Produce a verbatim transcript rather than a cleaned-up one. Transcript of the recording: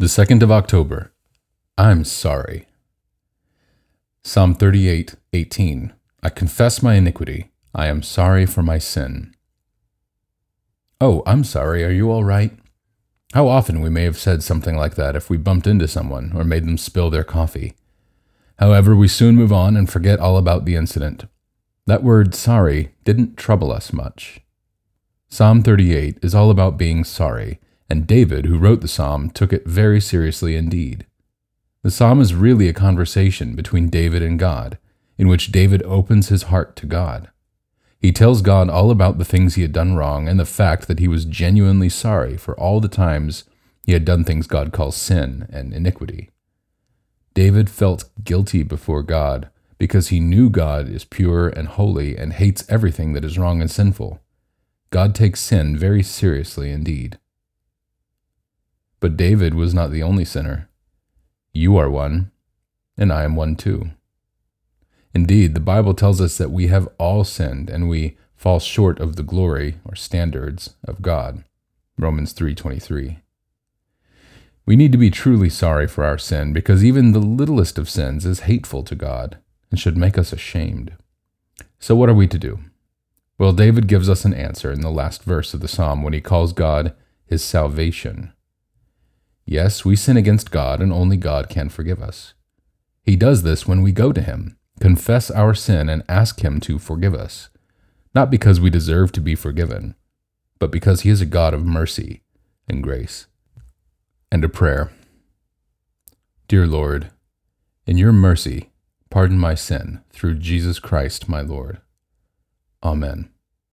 The second of October. I'm sorry. Psalm thirty-eight eighteen. I confess my iniquity. I am sorry for my sin. Oh, I'm sorry. Are you all right? How often we may have said something like that if we bumped into someone or made them spill their coffee. However, we soon move on and forget all about the incident. That word sorry didn't trouble us much. Psalm thirty-eight is all about being sorry. And David, who wrote the psalm, took it very seriously indeed. The psalm is really a conversation between David and God, in which David opens his heart to God. He tells God all about the things he had done wrong and the fact that he was genuinely sorry for all the times he had done things God calls sin and iniquity. David felt guilty before God because he knew God is pure and holy and hates everything that is wrong and sinful. God takes sin very seriously indeed. But David was not the only sinner. You are one, and I am one too. Indeed, the Bible tells us that we have all sinned and we fall short of the glory or standards of God. Romans three twenty-three. We need to be truly sorry for our sin because even the littlest of sins is hateful to God and should make us ashamed. So what are we to do? Well, David gives us an answer in the last verse of the psalm when he calls God his salvation. Yes, we sin against God, and only God can forgive us. He does this when we go to Him, confess our sin, and ask Him to forgive us, not because we deserve to be forgiven, but because He is a God of mercy and grace. And a prayer. Dear Lord, in your mercy, pardon my sin, through Jesus Christ my Lord. Amen.